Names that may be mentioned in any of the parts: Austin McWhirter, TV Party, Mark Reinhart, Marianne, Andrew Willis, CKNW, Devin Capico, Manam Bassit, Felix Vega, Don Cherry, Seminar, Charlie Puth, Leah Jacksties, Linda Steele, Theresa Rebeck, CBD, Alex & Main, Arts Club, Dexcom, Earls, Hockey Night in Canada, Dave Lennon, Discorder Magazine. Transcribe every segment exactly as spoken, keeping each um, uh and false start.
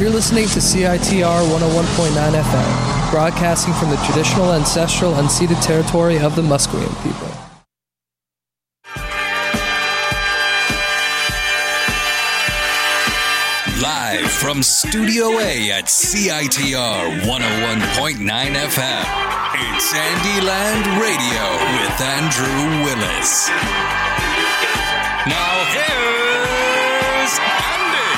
You're listening to C I T R one oh one point nine F M, broadcasting from the traditional, ancestral, unceded territory of the Musqueam people. Live from Studio A at C I T R one oh one point nine F M, it's Andyland Radio with Andrew Willis. Now here's Andy!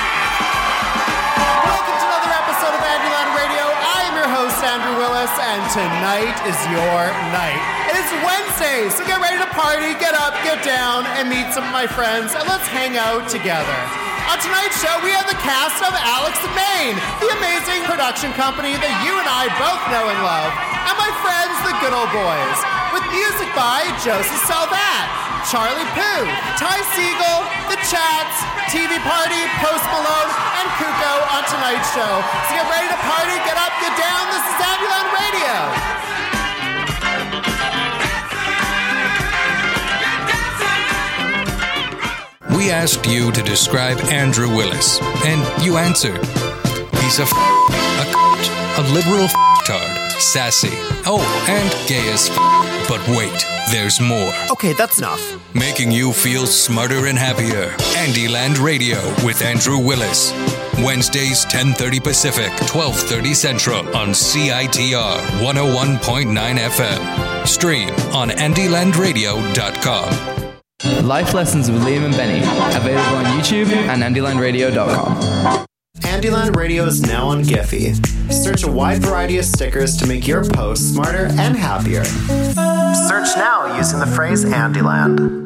Welcome to another episode of Andyland Radio. I am your host, Andrew Willis, and tonight is your night. It is Wednesday, so get ready to party, get up, get down, and meet some of my friends, and let's hang out together. On tonight's show, we have the cast of Alex and Main, the amazing production company that you and I both know and love, and my friends, the Good Old Boys, with music by Josef Salvat, Charlie Puth, Ty Segall, The Chats, T V Party, Post Malone, and Cuco on tonight's show. So get ready to party, get up, get down. This is Andyland Radio. We asked you to describe Andrew Willis, and you answered. He's a f***, a c***, a liberal f***tard, sassy, oh, and gay as f***. But wait, there's more. Okay, that's enough. Making you feel smarter and happier. Andyland Radio with Andrew Willis. Wednesdays, ten thirty Pacific, twelve thirty Central on C I T R one oh one point nine F M. Stream on andyland radio dot com. Life Lessons with Liam and Benny, available on YouTube and andyland radio dot com. Andyland Radio is now on Giphy. Search a wide variety of stickers to make your posts smarter and happier. Search now using the phrase Andyland.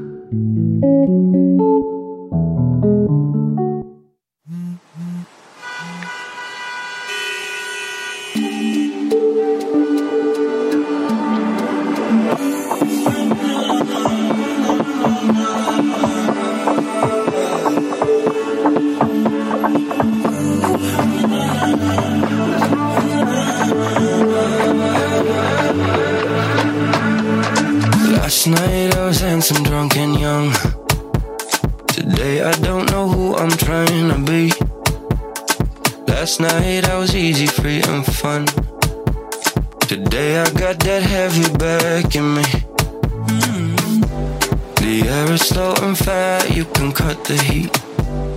I'm drunk and young. Today I don't know who I'm trying to be. Last night I was easy, free and fun. Today I got that heavy back in me. The air is slow and fat, you can cut the heat.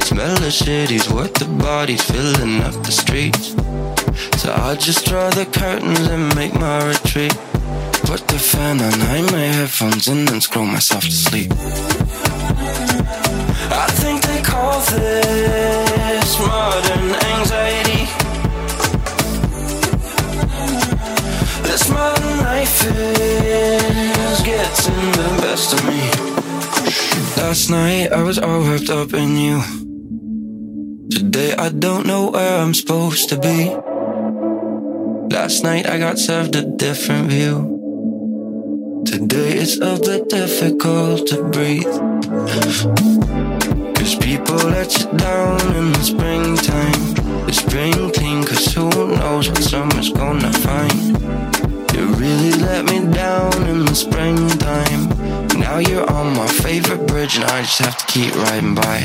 Smell the cities, worth the body, filling up the streets. So I just draw the curtains and make my retreat. Put the fan on, hide my headphones in, and scroll myself to sleep. I think they call this modern anxiety. This modern life is getting the best of me. Last night I was all wrapped up in you. Today I don't know where I'm supposed to be. Last night I got served a different view. Today it's a bit difficult to breathe. Cause people let you down in the springtime. It's spring clean, cause who knows what summer's gonna find. You really let me down in the springtime. Now you're on my favorite bridge and I just have to keep riding by.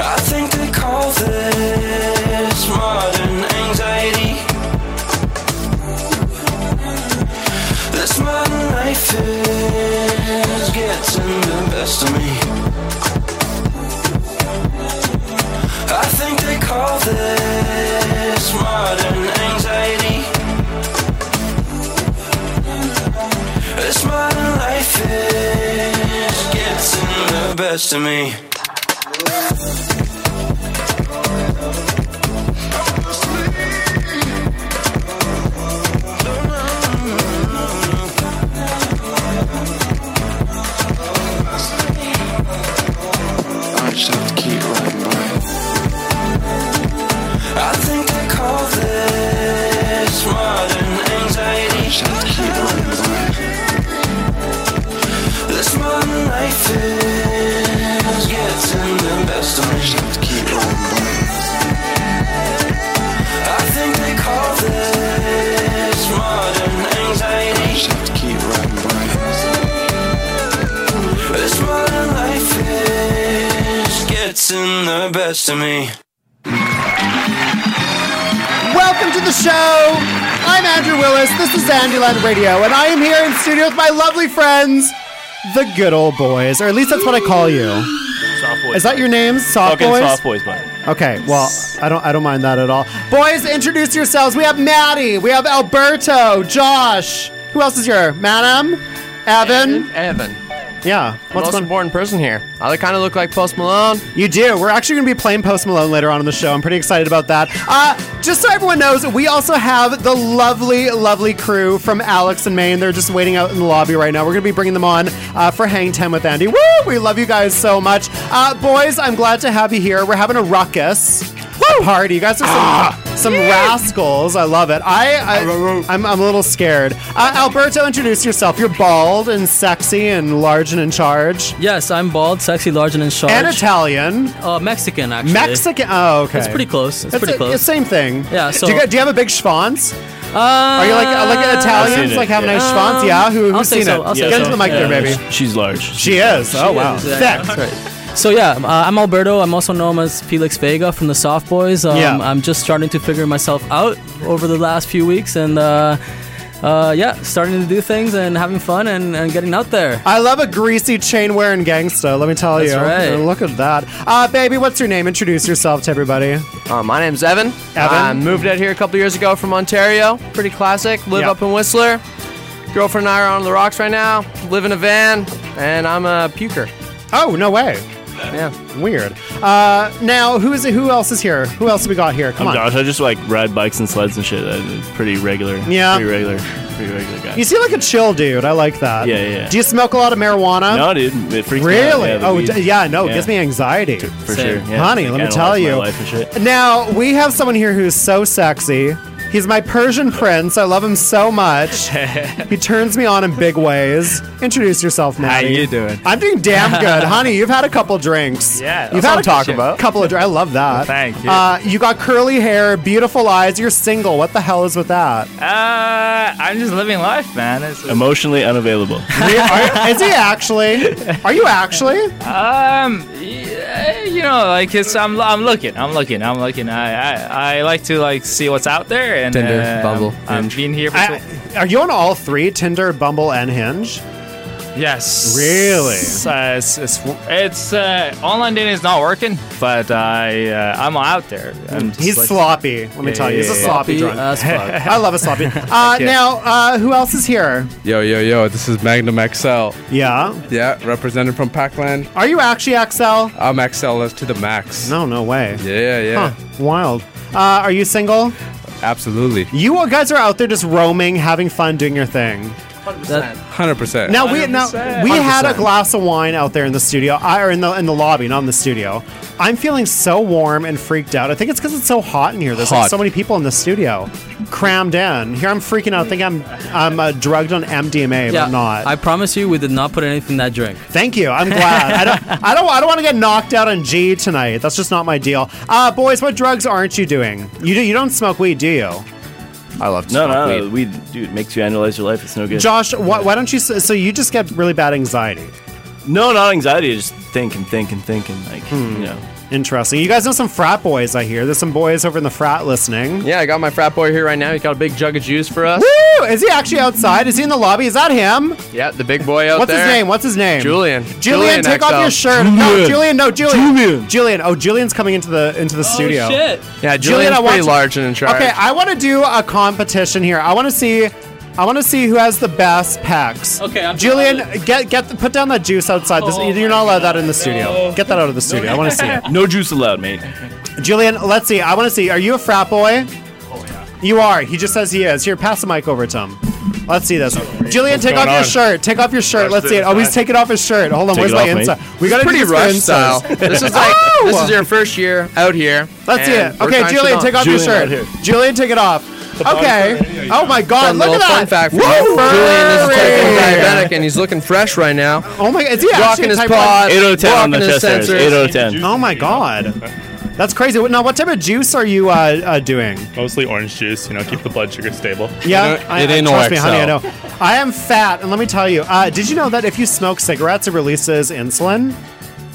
I think they call this modern anxiety. This modern life is getting the best of me. I think they call this modern anxiety. This modern life is getting the best of me. In the best of me. Welcome to the show. I'm Andrew Willis. This is Andyland Radio, and I am here in studio with my lovely friends, the good old boys, or at least that's what I call you. Soft boys. Is that your name? Soft boys. Soft boys, bud. Okay. Well, I don't. I don't mind that at all. Boys, introduce yourselves. We have Matty. We have Alberto. Josh. Who else is here? Manam. Evan. Evan. Evan. Yeah. What's the most important person here? I kind of look like Post Malone. You do. We're actually going to be playing Post Malone later on in the show. I'm pretty excited about that. Uh, just so everyone knows, we also have the lovely, lovely crew from Alex and Main. They're just waiting out in the lobby right now. We're going to be bringing them on uh, for Hang ten with Andy. Woo! We love you guys so much. Uh, boys, I'm glad to have you here. We're having a ruckus. Woo! A party. You guys are some, ah, some rascals. I love it. I, I, I'm, I'm a little scared. Uh, Alberto, introduce yourself. You're bald and sexy and large and in charge. Yes, I'm bald, sexy, large, and in charge. And Italian. Uh, Mexican, actually. Mexican. Oh, okay. It's pretty close. It's, it's pretty a, close. Same thing. Yeah. So do you, do you have a big schwanz? Uh, Are you like like Italians? Like have a nice schwanz? Um, yeah. Who, who's seen so. it? I'll Get so. into the mic yeah, there, baby. She's large. She's she is. Large. Oh she wow. Is, yeah, Thick. Yeah. So yeah, uh, I'm Alberto. I'm also known as Felix Vega from the Soft Boys. Um, yeah. I'm just starting to figure myself out over the last few weeks, and uh, uh, yeah, starting to do things and having fun and, and getting out there. I love a greasy chain wearing gangsta. Let me tell That's you. Right. Look at that, uh, baby. What's your name? Introduce yourself to everybody. Uh, my name's Evan. Evan. I moved out here a couple years ago from Ontario. Pretty classic. Live yep. up in Whistler. Girlfriend and I are on the rocks right now. Live in a van, and I'm a puker. Oh, no way. Yeah, weird. Uh, now, who is it? Who else is here? Who else have we got here? Come I'm on. I'm Josh. I just like ride bikes and sleds and shit. I'm pretty regular. Yeah. Pretty regular. Pretty regular guy. You seem like a chill dude. I like that. Yeah, yeah, yeah. Do you smoke a lot of marijuana? No, dude. It freaks me out. Really? Yeah, oh, weed. yeah, no. Yeah. It gives me anxiety. For Same. sure. Yeah, Honey, let me tell you. Now, we have someone here who's so sexy. He's my Persian prince. I love him so much. He turns me on in big ways. Introduce yourself, Matty. How you doing? I'm doing damn good. Honey, you've had a couple drinks. Yeah, you've had a talk about. couple of drinks. I love that. Well, thank you. Uh, you got curly hair, beautiful eyes. You're single. What the hell is with that? Uh, I'm just living life, man. It's just... Emotionally unavailable. Are, is he actually? Are you actually? Um, you know, like it's. I'm. I'm looking. I'm looking. I'm looking. I. I, I like to like see what's out there. And, Tinder, uh, Bumble, I'm, Hinge. I'm being here. For I, so- are you on all three? Tinder, Bumble, and Hinge? Yes. Really? Uh, it's it's, it's uh, online dating is not working, but I uh, I'm out there. I'm He's like, sloppy. Let yeah, me tell yeah, you, he's yeah, a sloppy, sloppy drunk. I love a sloppy. Uh, now, uh, who else is here? Yo, yo, yo! This is Magnum X L. Yeah. Yeah, represented from Packland. Are you actually X L? I'm X L as to the max. No, no way. Yeah, yeah. Huh, wild. Uh, are you single? Absolutely. You guys are out there just roaming, having fun, doing your thing. one hundred percent. Now we now we one hundred percent had a glass of wine out there in the studio, I, or in the in the lobby, not in the studio. I'm feeling so warm and freaked out. I think it's because it's so hot in here. There's like so many people in the studio, crammed in. Here I'm freaking out. I think I'm I'm uh, drugged on M D M A, yeah, but I'm not. I promise you, we did not put anything in that drink. Thank you. I'm glad. I don't I don't I don't want to get knocked out on G tonight. That's just not my deal. Uh, boys, what drugs aren't you doing? You do, you don't smoke weed, do you? I love to no, smoke no, no, weed. No, weed, dude, makes you analyze your life. It's no good. Josh, why, why don't you... So you just get really bad anxiety. No, not anxiety. Just thinking, thinking, thinking. Like, hmm. you know. Interesting. You guys know some frat boys, I hear. There's some boys over in the frat listening. Yeah, I got my frat boy here right now. He's got a big jug of juice for us. Woo! Is he actually outside? Is he in the lobby? Is that him? Yeah, the big boy out What's there. What's his name? What's his name? Julian. Julian, Julian take X L. Off your shirt. Julian. No, Julian, no, Julian. Julian. Julian. Oh, Julian's coming into the into the oh, studio. Oh, shit. Yeah, Julian's Julian, I pretty to, large and in charge. Okay, I want to do a competition here. I want to see... I want to see who has the best pecs. Okay, I'm Julian, get get the, put down that juice outside. This, oh you're not allowed God, that in the studio. No. Get that out of the studio. No. I want to see it. No juice allowed, mate. Julian, let's see. I want to see. Are you a frat boy? Oh, yeah. You are. He just says he is. Here, pass the mic over to him. Let's see this. Okay. Julian, What's take off on? your shirt. Take off your shirt. Let's see it. Oh, he's taking off his shirt. Hold on. Take Where's my inside? We got to do this for insides. This is like oh! this is your first year out here. Let's see it. Okay, Julian, take off your shirt. Julian, take it off. Okay. Oh my God! Look at that. Fun fact for you: Julian is diabetic and he's looking fresh right now. Oh my God! Is he actually his pod? eight oh ten on the chest. eight oh ten. Oh my God! That's crazy. Now, what type of juice are you uh, uh, doing? Mostly orange juice. You know, keep the blood sugar stable. Yeah, I, it ain't trust no me, honey. I know. I am fat, and let me tell you. Uh, did you know that if you smoke cigarettes, it releases insulin?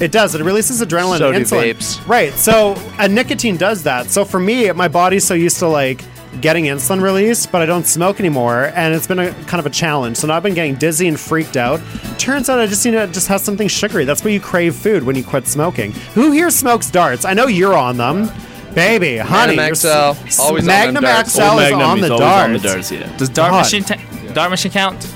It does. It releases adrenaline so and insulin. So do vapes. Right. So, uh, nicotine does that. So for me, my body's so used to like. getting insulin release, but I don't smoke anymore, and it's been a kind of a challenge. So now I've been getting dizzy and freaked out. Turns out I just need to just have something sugary. That's where you crave food when you quit smoking. Who here smokes darts? I know you're on them. Baby, honey. Magnum X L, always Magnum on X L is Magnum, on the darts. On the darts yeah. Does dart machine, ta- yeah. dart machine count?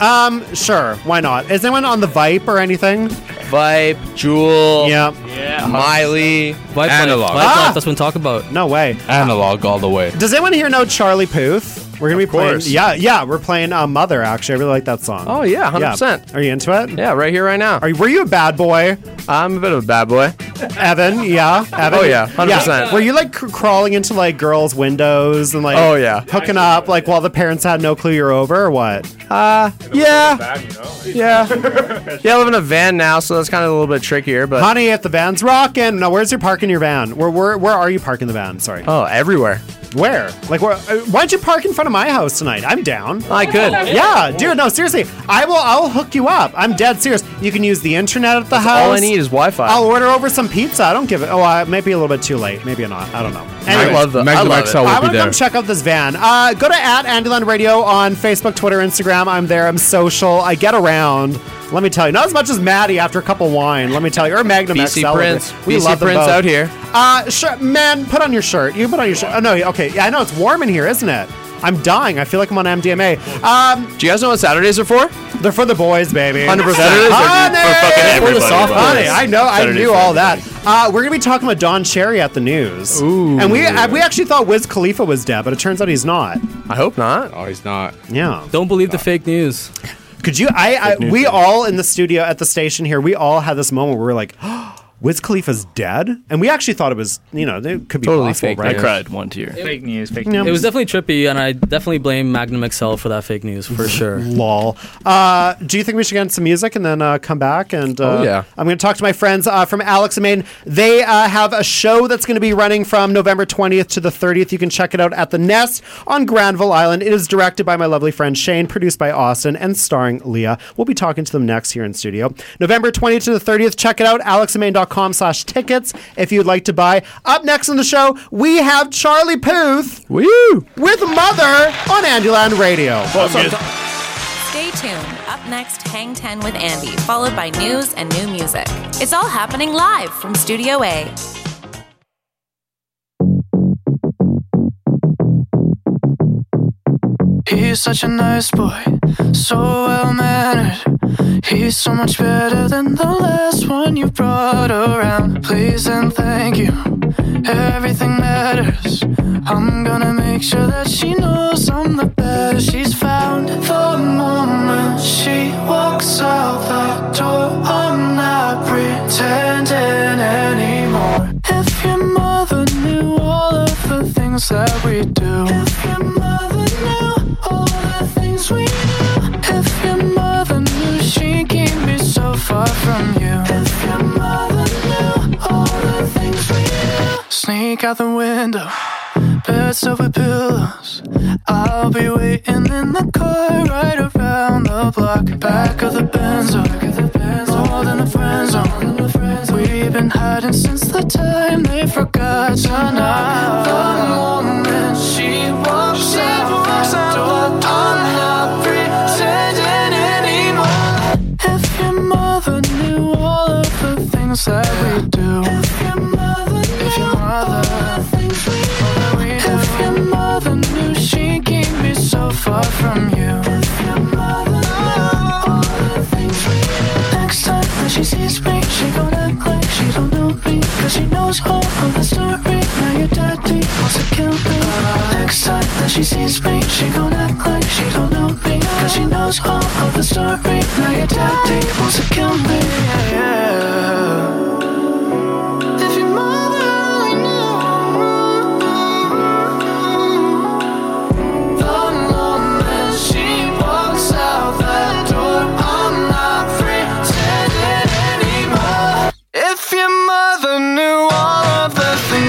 Um, sure. Why not? Is anyone on the Vibe or anything? Vibe, Jewel, yep. yeah, Miley, Vibe Analog. Vibe ah! That's what we talk about. No way. Analog all the way. Does anyone here know Charlie Puth? We're gonna of be course. playing. Yeah, yeah. We're playing uh, Mother. Actually, I really like that song. Oh yeah, hundred yeah. percent. Are you into it? Yeah, right here, right now. Are you, were you a bad boy? I'm a bit of a bad boy. Evan, yeah. Evan. Oh yeah, hundred yeah. percent. Were you like cr- crawling into like girls' windows and like? Oh yeah. Hooking up like while the parents had no clue you're over or what? Uh, yeah. Van, you know? Yeah. Yeah, I live in a van now, so that's kind of a little bit trickier. But honey, if the van's rocking, no, where's your parking your van? Where where where are you parking the van? Sorry. Oh, everywhere. Where? Like, where, uh, why'd you park in front of my house tonight? I'm down. I could. Yeah, dude. No, seriously. I will. I'll hook you up. I'm dead serious. You can use the internet at the That's house. All I need is Wi-Fi. I'll order over some pizza. I don't give it. Oh, I might be a little bit too late. Maybe not. I don't know. Anyway, I love the. Magnum I, I want to come check out this van. Uh, go to at Andyland Radio on Facebook, Twitter, Instagram. I'm there. I'm social. I get around. Let me tell you, not as much as Maddie after a cup of wine. Let me tell you, or Magnum X L. B C Prince, we love them both. Out here. Uh, sh- man, put on your shirt. You put on your shirt. Oh no, okay. Yeah, I know it's warm in here, isn't it? I'm dying. I feel like I'm on M D M A. Um, Do you guys know what Saturdays are for? They're for the boys, baby. one hundred percent. Saturdays are for fucking everybody. For the soft honey, I know. Saturdays I knew all everybody. that. Uh, we're going to be talking about Don Cherry at the news. Ooh. And we uh, we actually thought Wiz Khalifa was dead, but it turns out he's not. I hope not. Oh, he's not. Yeah. Don't believe the fake news. Could you, I, I we all in the studio at the station here, we all had this moment where we were like, oh, Wiz Khalifa's dead? And we actually thought it was, you know, it could be totally possible, fake, right? I cried one tear. It, fake news, fake news. It was definitely trippy, and I definitely blame Magnum X L for that fake news, for sure. Lol. Uh, do you think we should get into some music and then uh, come back? And uh, oh, yeah. I'm going to talk to my friends uh, from Alex and Main. They uh, have a show that's going to be running from November twentieth to the thirtieth. You can check it out at The Nest on Granville Island. It is directed by my lovely friend Shane, produced by Austin, and starring Leah. We'll be talking to them next here in studio. November twentieth to the thirtieth. Check it out, alex and main dot com. slash tickets if you'd like to buy. Up next on the show, we have Charlie Puth Woo! with Mother on Andyland Radio. Well, stay tuned. Up next, Hang ten with Andy, followed by news and new music. It's all happening live from Studio A. He's such a nice boy, so well-mannered. He's so much better than the last one you brought around. Please and thank you, everything matters. I'm gonna make sure that she knows I'm the best she's found. The moment she walks out the door, I'm not pretending anymore. If your mother knew all of the things that we do, if your mother knew all the things we do. If your mother knew, she keep me so far from you. If your mother knew all the things we do. Sneak out the window, beds over pillows. I'll be waiting in the car right around the block. Back of the Benz, rolled in the friend zone. We've been hiding since the time they forgot your name. The moment she walks out that door, I'm not pretending anymore. If your mother knew all of the things that we do. If your mother knew all the things we do. If your mother knew, she keep me so far from you. If your mother knew all the things we do. Next time that she sees me, she gon' act like she don't know me, cause she knows all of the story. Now your daddy wants to kill me. Next time that she sees me, she gon' act like she don't know me, cause she knows all of the story. Now your daddy wants to kill me. Yeah, yeah.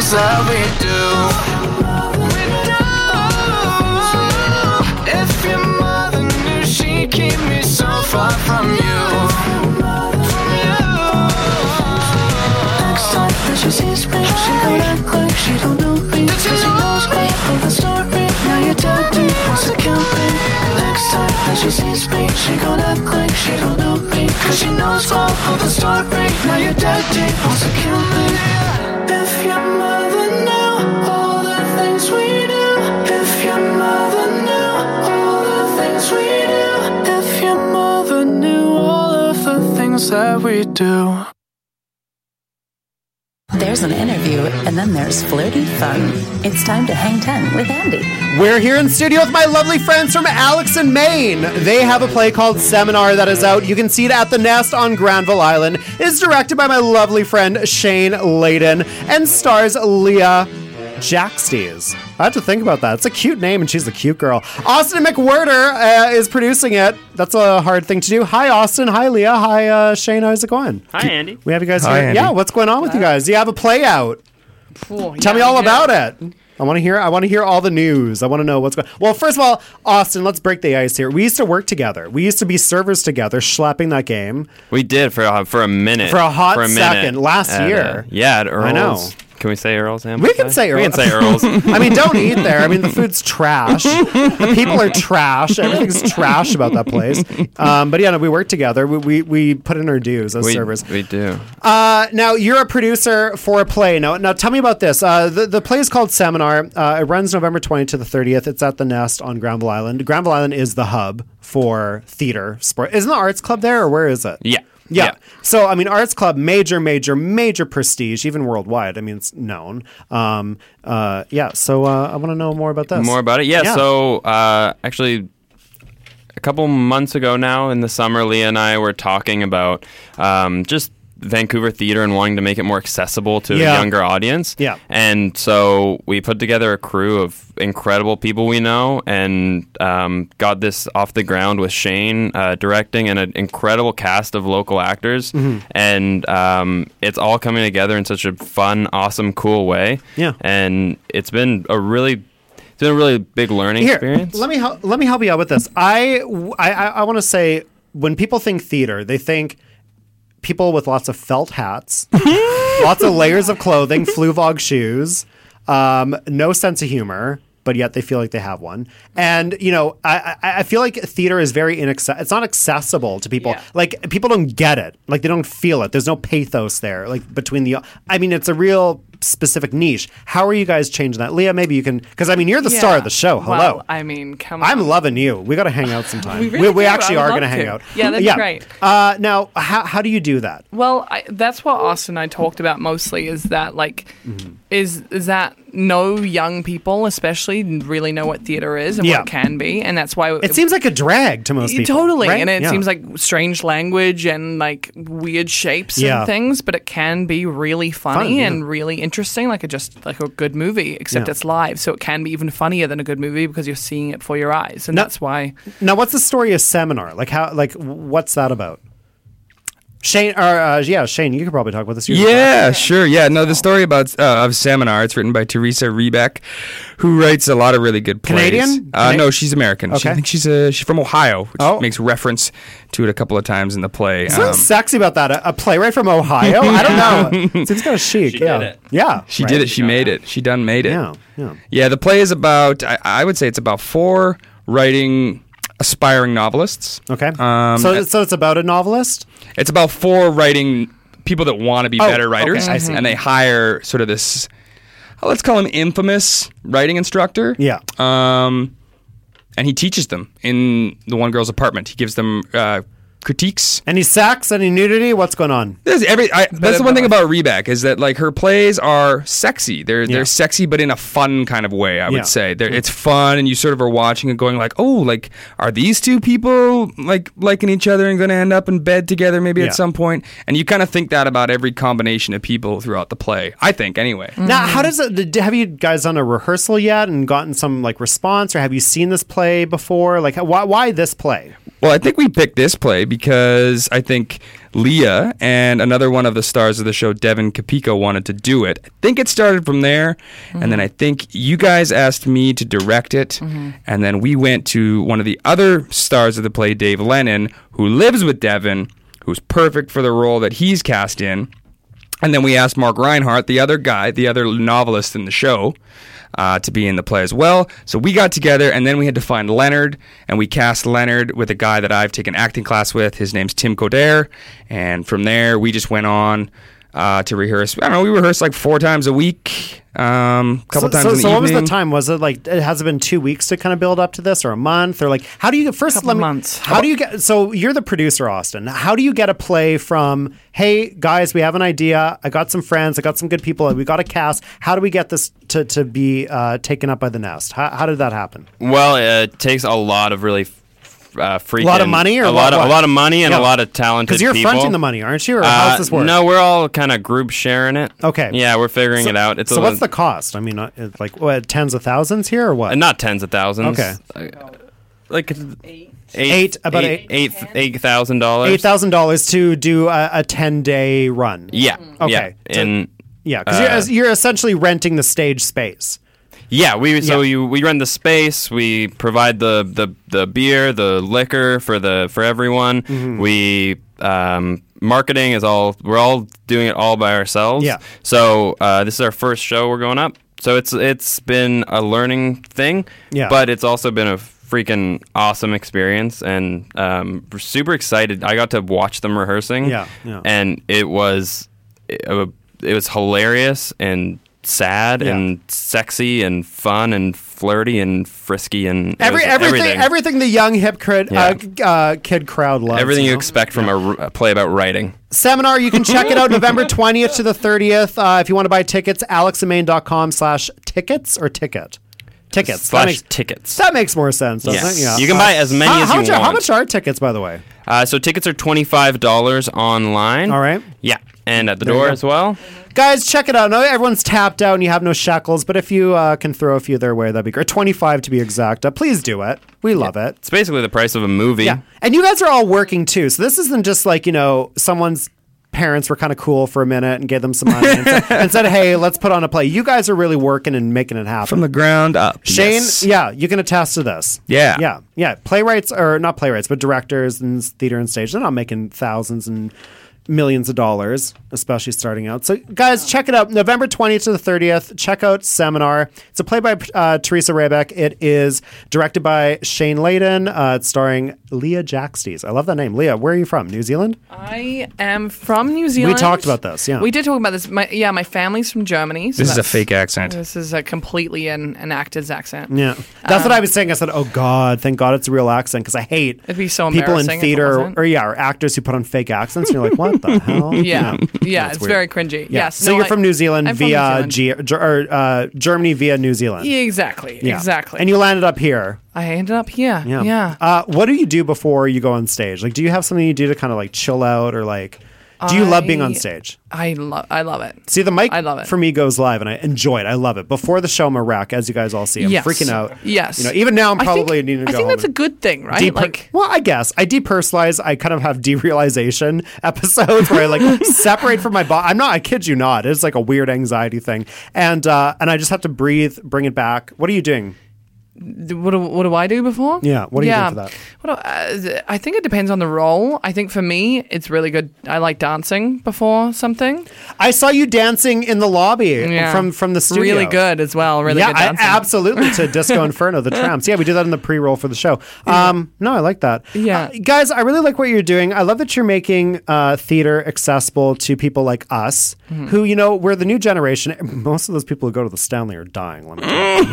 That we do. We do. If your mother knew, she'd keep me so far from you. From you. That we do. There's an interview, and then there's flirty fun. It's time to hang ten with Andy. We're here in studio with my lovely friends from Alex and Main. They have a play called Seminar that is out. You can see it at The Nest on Granville Island. It's directed by my lovely friend Shane Layden and stars Leah Jacksties. I had to think about that. It's a cute name, and she's a cute girl. Austin McWhirter uh, is producing it. That's a hard thing to do. Hi, Austin. Hi, Leah. Hi, uh, Shane. How's it going? Hi, Andy. We have you guys Hi, here. Andy. Yeah, what's going on with uh, you guys? Do you have a play out? Cool. Tell yeah, me all about it. I want to hear. I want to hear all the news. I want to know what's going on. Well, first of all, Austin, let's break the ice here. We used to work together. We used to be servers together, schlapping that game. We did for uh, for a minute. For a hot for a second last at, year. Uh, yeah, at Earls. I know. Can we say Earls? We can say Earls. We can say Earls. I mean, don't eat there. I mean, the food's trash. The people are trash. Everything's trash about that place. Um, but yeah, no, we work together. We, we we put in our dues as we, servers. We do. Uh, now, you're a producer for a play. Now, now tell me about this. Uh, the, the play is called Seminar. Uh, it runs November twentieth to the thirtieth. It's at the Nest on Granville Island. Granville Island is the hub for theater, sport. Isn't the Arts Club there, or where is it? Yeah. Yeah. yeah. So, I mean, Arts Club, major, major, major prestige, even worldwide. I mean, it's known. Um, uh, yeah. So uh, I want to know more about this. More about it? Yeah. yeah. So uh, actually, a couple months ago now in the summer, Leah and I were talking about um, just Vancouver theater and wanting to make it more accessible to yeah. a younger audience. Yeah. And so we put together a crew of incredible people we know and um, got this off the ground with Shane uh, directing and an incredible cast of local actors. Mm-hmm. And um, it's all coming together in such a fun, awesome, cool way. Yeah. And it's been a really... it's been a really big learning Here, experience. Let me help, let me help you out with this. I, I, I want to say when people think theater, they think people with lots of felt hats, lots of layers of clothing, fluvog shoes, um, no sense of humor, but yet they feel like they have one. And, you know, I, I feel like theater is very inaccessible. It's not accessible to people. Yeah. Like, people don't get it. Like, they don't feel it. There's no pathos there. Like, between the... I mean, it's a real... specific niche. How are you guys changing that? Leah, maybe you can, because I mean, you're the yeah. star of the show. Hello. Well, I mean, come on. I'm loving you. We got to hang out sometime. we really we, we actually are going to hang out. Yeah, that'd yeah. be great. Uh, now, how how do you do that? Well, I, that's what Austin and I talked about mostly is that, like, mm-hmm. is, is that no young people, especially, really know what theater is and yeah. what it can be. And that's why it, it seems like a drag to most people. Totally. Right? And it yeah. seems like strange language and like weird shapes yeah. and things, but it can be really funny Fun, yeah. and really interesting. Interesting, like a just like a good movie, except yeah. it's live, so it can be even funnier than a good movie because you're seeing it for your eyes, and now, that's why. Now, what's the story of Seminar? Like how? Like what's that about? Shane, or uh, yeah, Shane, you could probably talk about this. Yeah, yeah, sure. Yeah, no, the story about uh, of Seminar. It's written by Theresa Rebeck, who writes a lot of really good plays. Canadian? Uh, Canadian? No, she's American. Okay. She, I think she's a, she's from Ohio, which oh. makes reference to it a couple of times in the play. Something um, sexy about that. A, a playwright from Ohio? I don't know. Seems kind of chic. She yeah. did it. Yeah. She right. did it. She, she made it. it. She done made it. Yeah. Yeah. Yeah, the play is about, I, I would say it's about four writing... aspiring novelists. Okay. Um, so, so it's about a novelist? It's about four writing people that want to be oh, better writers. Okay, I see. And they hire sort of this, oh, let's call him infamous writing instructor. Yeah. Um, and he teaches them in the one girl's apartment. He gives them uh, critiques. Any sex? Any nudity? What's going on? There's every, I, that's the one thing about Rebeck is that like her plays are sexy. They're yeah. they're sexy, but in a fun kind of way. I would yeah. say they're, it's fun, and you sort of are watching and going like, oh, like are these two people like liking each other and going to end up in bed together maybe yeah. at some point? And you kind of think that about every combination of people throughout the play. I think anyway. Mm-hmm. Now, how does it? Have you guys done a rehearsal yet and gotten some like response, or have you seen this play before? Like, why why this play? Well, I think we picked this play because I think Leah and another one of the stars of the show, Devin Capico, wanted to do it. I think it started from there, mm-hmm. and then I think you guys asked me to direct it, mm-hmm. and then we went to one of the other stars of the play, Dave Lennon, who lives with Devin, who's perfect for the role that he's cast in, and then we asked Mark Reinhart, the other guy, the other novelist in the show, Uh, to be in the play as well. So we got together, and then we had to find Leonard, and we cast Leonard with a guy that I've taken acting class with. His name's Tim Coderre, and from there we just went on uh, to rehearse. I don't know, we rehearse like four times a week, um, a couple so, times so, in the so evening. So what was the time? Was it like, it has it been two weeks to kind of build up to this, or a month, or like, how do you, first let me, months. how do you get, so you're the producer, Austin. How do you get a play from, hey guys, we have an idea, I got some friends, I got some good people, we got a cast, how do we get this to, to be uh, taken up by The Nest? How, how did that happen? Well, it takes a lot of really Uh, freaking, a lot of money, or a lot, what, of, a lot of money, and yeah. a lot of talented people. Because you're people. fronting the money, aren't you? Or how does this work? Uh, no, we're all kind of group sharing it. Okay. Yeah, we're figuring so, it out. It's so a, what's the cost? I mean, it's like what, tens of thousands here, or what? Uh, not tens of thousands. Okay. Uh, like eight, eight, about eight, eight, eight thousand dollars, eight thousand dollars to do a, a ten day run. Yeah. Mm-hmm. Okay. Yeah. So, and yeah, because uh, you're, you're essentially renting the stage space. Yeah, we so yeah. you we rent the space. We provide the, the, the beer, the liquor for the for everyone. Mm-hmm. We um, marketing is all we're all doing it all by ourselves. Yeah. So uh, this is our first show we're going up. So it's it's been a learning thing. Yeah. But it's also been a freaking awesome experience, and um, we're super excited. I got to watch them rehearsing. Yeah. yeah. And it was it, it was hilarious and. sad yeah. and sexy and fun and flirty and frisky and Every, everything, everything everything the young hip kid, yeah. uh, uh, kid crowd loves. Everything you, you know? expect from yeah. a, a play about writing. Seminar, you can check it out November twentieth to the thirtieth. Uh, if you want to buy tickets, alexandmain.com slash tickets or ticket? Tickets. Slash that makes, tickets. That makes more sense, doesn't yes. it? Yeah. You can uh, buy as many how, as how you much, want. How much are tickets, by the way? Uh, so tickets are twenty-five dollars online. All right. Yeah. And at the there door as well. Guys, check it out. No, everyone's tapped out and you have no shekels, but if you uh, can throw a few their way, that'd be great. twenty-five to be exact. Uh, please do it. We love yeah. it. It's basically the price of a movie. Yeah. And you guys are all working too. So this isn't just like, you know, someone's parents were kind of cool for a minute and gave them some money and, said, and said, hey, let's put on a play. You guys are really working and making it happen. From the ground up. Shane, yes. yeah, you can attest to this. Yeah. Yeah. Yeah. Playwrights, or not playwrights, but directors and theater and stage, they're not making thousands and millions of dollars, especially starting out. So guys, check it out. November twentieth to the thirtieth. Check out Seminar. It's a play by uh, Theresa Rebeck. It is directed by Shane Layden. Uh, it's starring Leah Jacksties. I love that name. Leah, where are you from? New Zealand? I am from New Zealand. We talked about this. Yeah. We did talk about this. My, yeah, my family's from Germany. So this is a fake accent. This is a completely an, an actor's accent. Yeah. That's um, what I was saying. I said, oh God, thank God it's a real accent, because I hate it'd be so people in theater or, or yeah, or actors who put on fake accents, and you're like, what? The hell? Yeah, yeah, yeah it's weird. Very cringy. Yeah. Yes. So no, you're I, from New Zealand I'm via New Zealand. G- or, uh, Germany via New Zealand. Yeah, exactly, yeah. exactly. And you landed up here. I ended up here. Yeah. yeah. Uh, what do you do before you go on stage? Like, do you have something you do to kind of like chill out, or like? Do you I, love being on stage? I love I love it. See, the mic I love it. for me goes live, and I enjoy it. I love it. Before the show, I'm a wreck, as you guys all see. I'm yes. freaking out. Yes. You know, even now, I'm probably needing to go I think, I think that's a good thing, right? Deper- like, well, I guess. I depersonalize. I kind of have derealization episodes where I like separate from my body. I'm not, I kid you not. It's like a weird anxiety thing. And uh, and I just have to breathe, bring it back. What are you doing? What do, what do I do before? Yeah, what do you yeah. do for that? What do, uh, I think it depends on the role. I think for me, it's really good. I like dancing before something. I saw you dancing in the lobby yeah. from, from the studio. Really good as well. Really yeah, good dancing. I, absolutely, to Disco Inferno, the Tramps. Yeah, we did that in the pre-roll for the show. Um, yeah. No, I like that. Yeah, uh, guys, I really like what you're doing. I love that you're making uh, theater accessible to people like us, mm-hmm. who, you know, we're the new generation. Most of those people who go to the Stanley are dying. Let me tell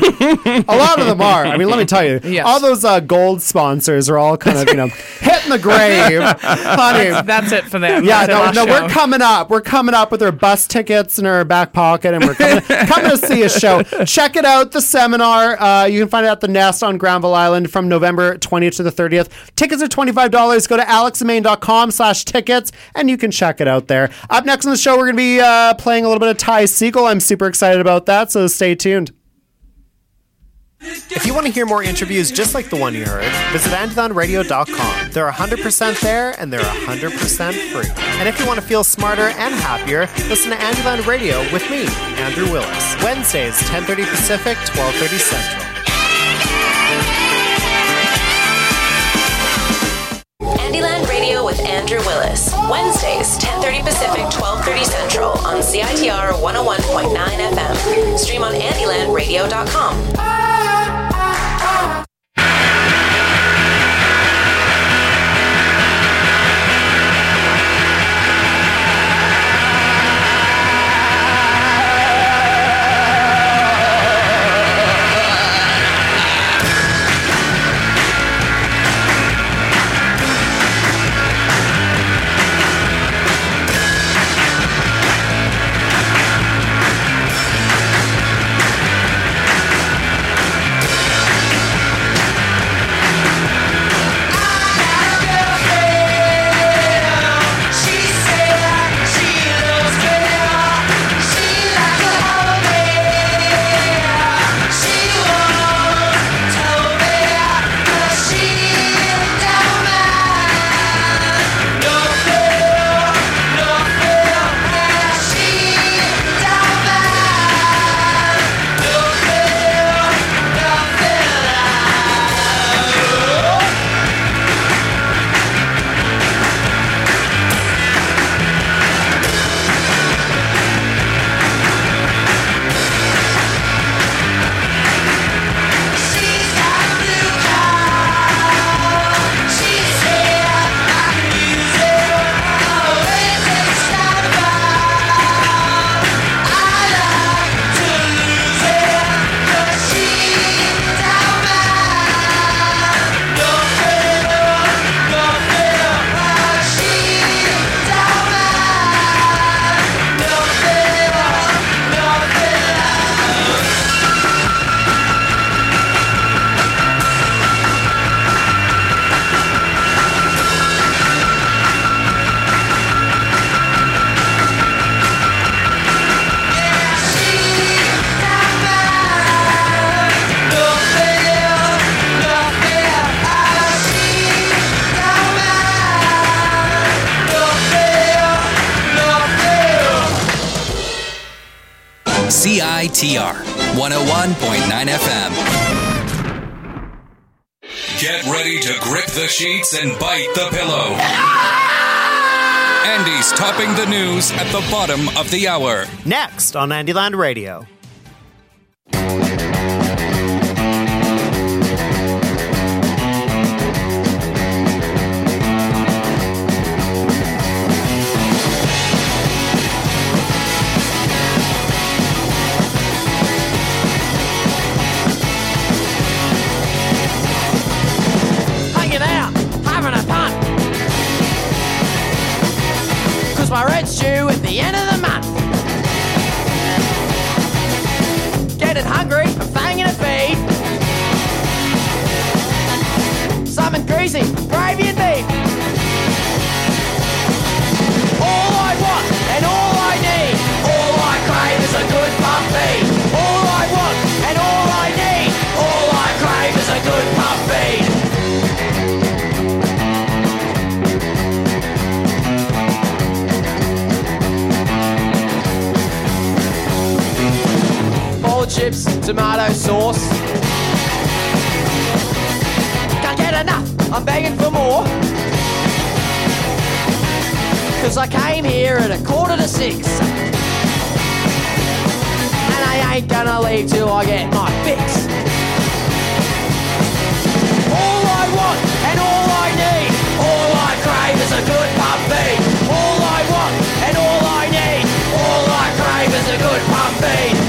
you. A lot of them are. I mean, let me tell you, yes. all those uh, gold sponsors are all kind of, you know, hitting the grave. Honey. That's, that's it for them. Yeah, that's no, no we're coming up. We're coming up with our bus tickets in our back pocket, and we're coming, coming to see a show. Check it out, the Seminar. Uh, you can find it at The Nest on Granville Island from November twentieth to the thirtieth. Tickets are twenty-five dollars. Go to alexandmain.com slash tickets, and you can check it out there. Up next on the show, we're going to be uh, playing a little bit of Ty Segall. I'm super excited about that, so stay tuned. If you want to hear more interviews just like the one you heard, visit Andyland Radio dot com. They're one hundred percent there, and they're one hundred percent free. And if you want to feel smarter and happier, listen to Andyland Radio with me, Andrew Willis. Wednesdays, ten thirty Pacific, twelve thirty Central. Andyland Radio with Andrew Willis. Wednesdays, ten thirty Pacific, twelve thirty Central on C I T R one oh one point nine F M. Stream on Andyland Radio dot com. C I T R, one oh one point nine F M. Get ready to grip the sheets and bite the pillow. Andy's topping the news at the bottom of the hour. Next on Andyland Radio. My red shoe at the end of the month. Getting hungry for fanging a feed. Something greasy, gravy and beef. All I want and all I need. All I crave is a good puff feed. All I want and all I need. All I crave is a good puff feed. Chips, tomato sauce. Can't get enough, I'm begging for more. Cause I came here at a quarter to six. And I ain't gonna leave till I get my fix. All I want and all I need. All I crave is a good puppy. All I want and all I need. All I crave is a good puppy.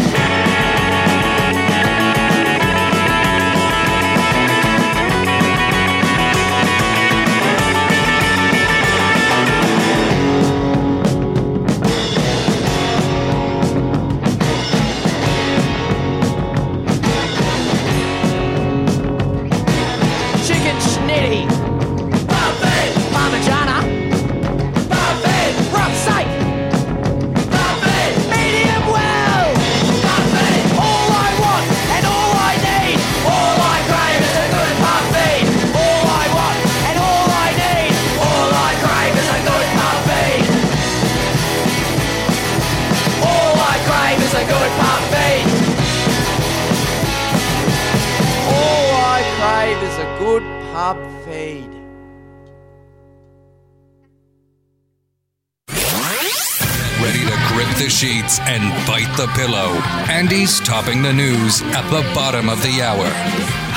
Sheets and bite the pillow. Andy's topping the news at the bottom of the hour.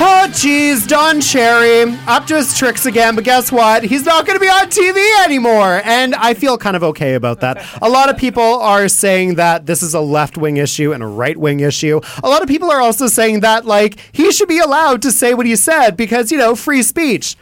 Oh, geez, Don Cherry up to his tricks again, but guess what? He's not going to be on T V anymore, and I feel kind of okay about that. A lot of people are saying that this is a left-wing issue and a right-wing issue. A lot of people are also saying that, like, he should be allowed to say what he said because, you know, free speech.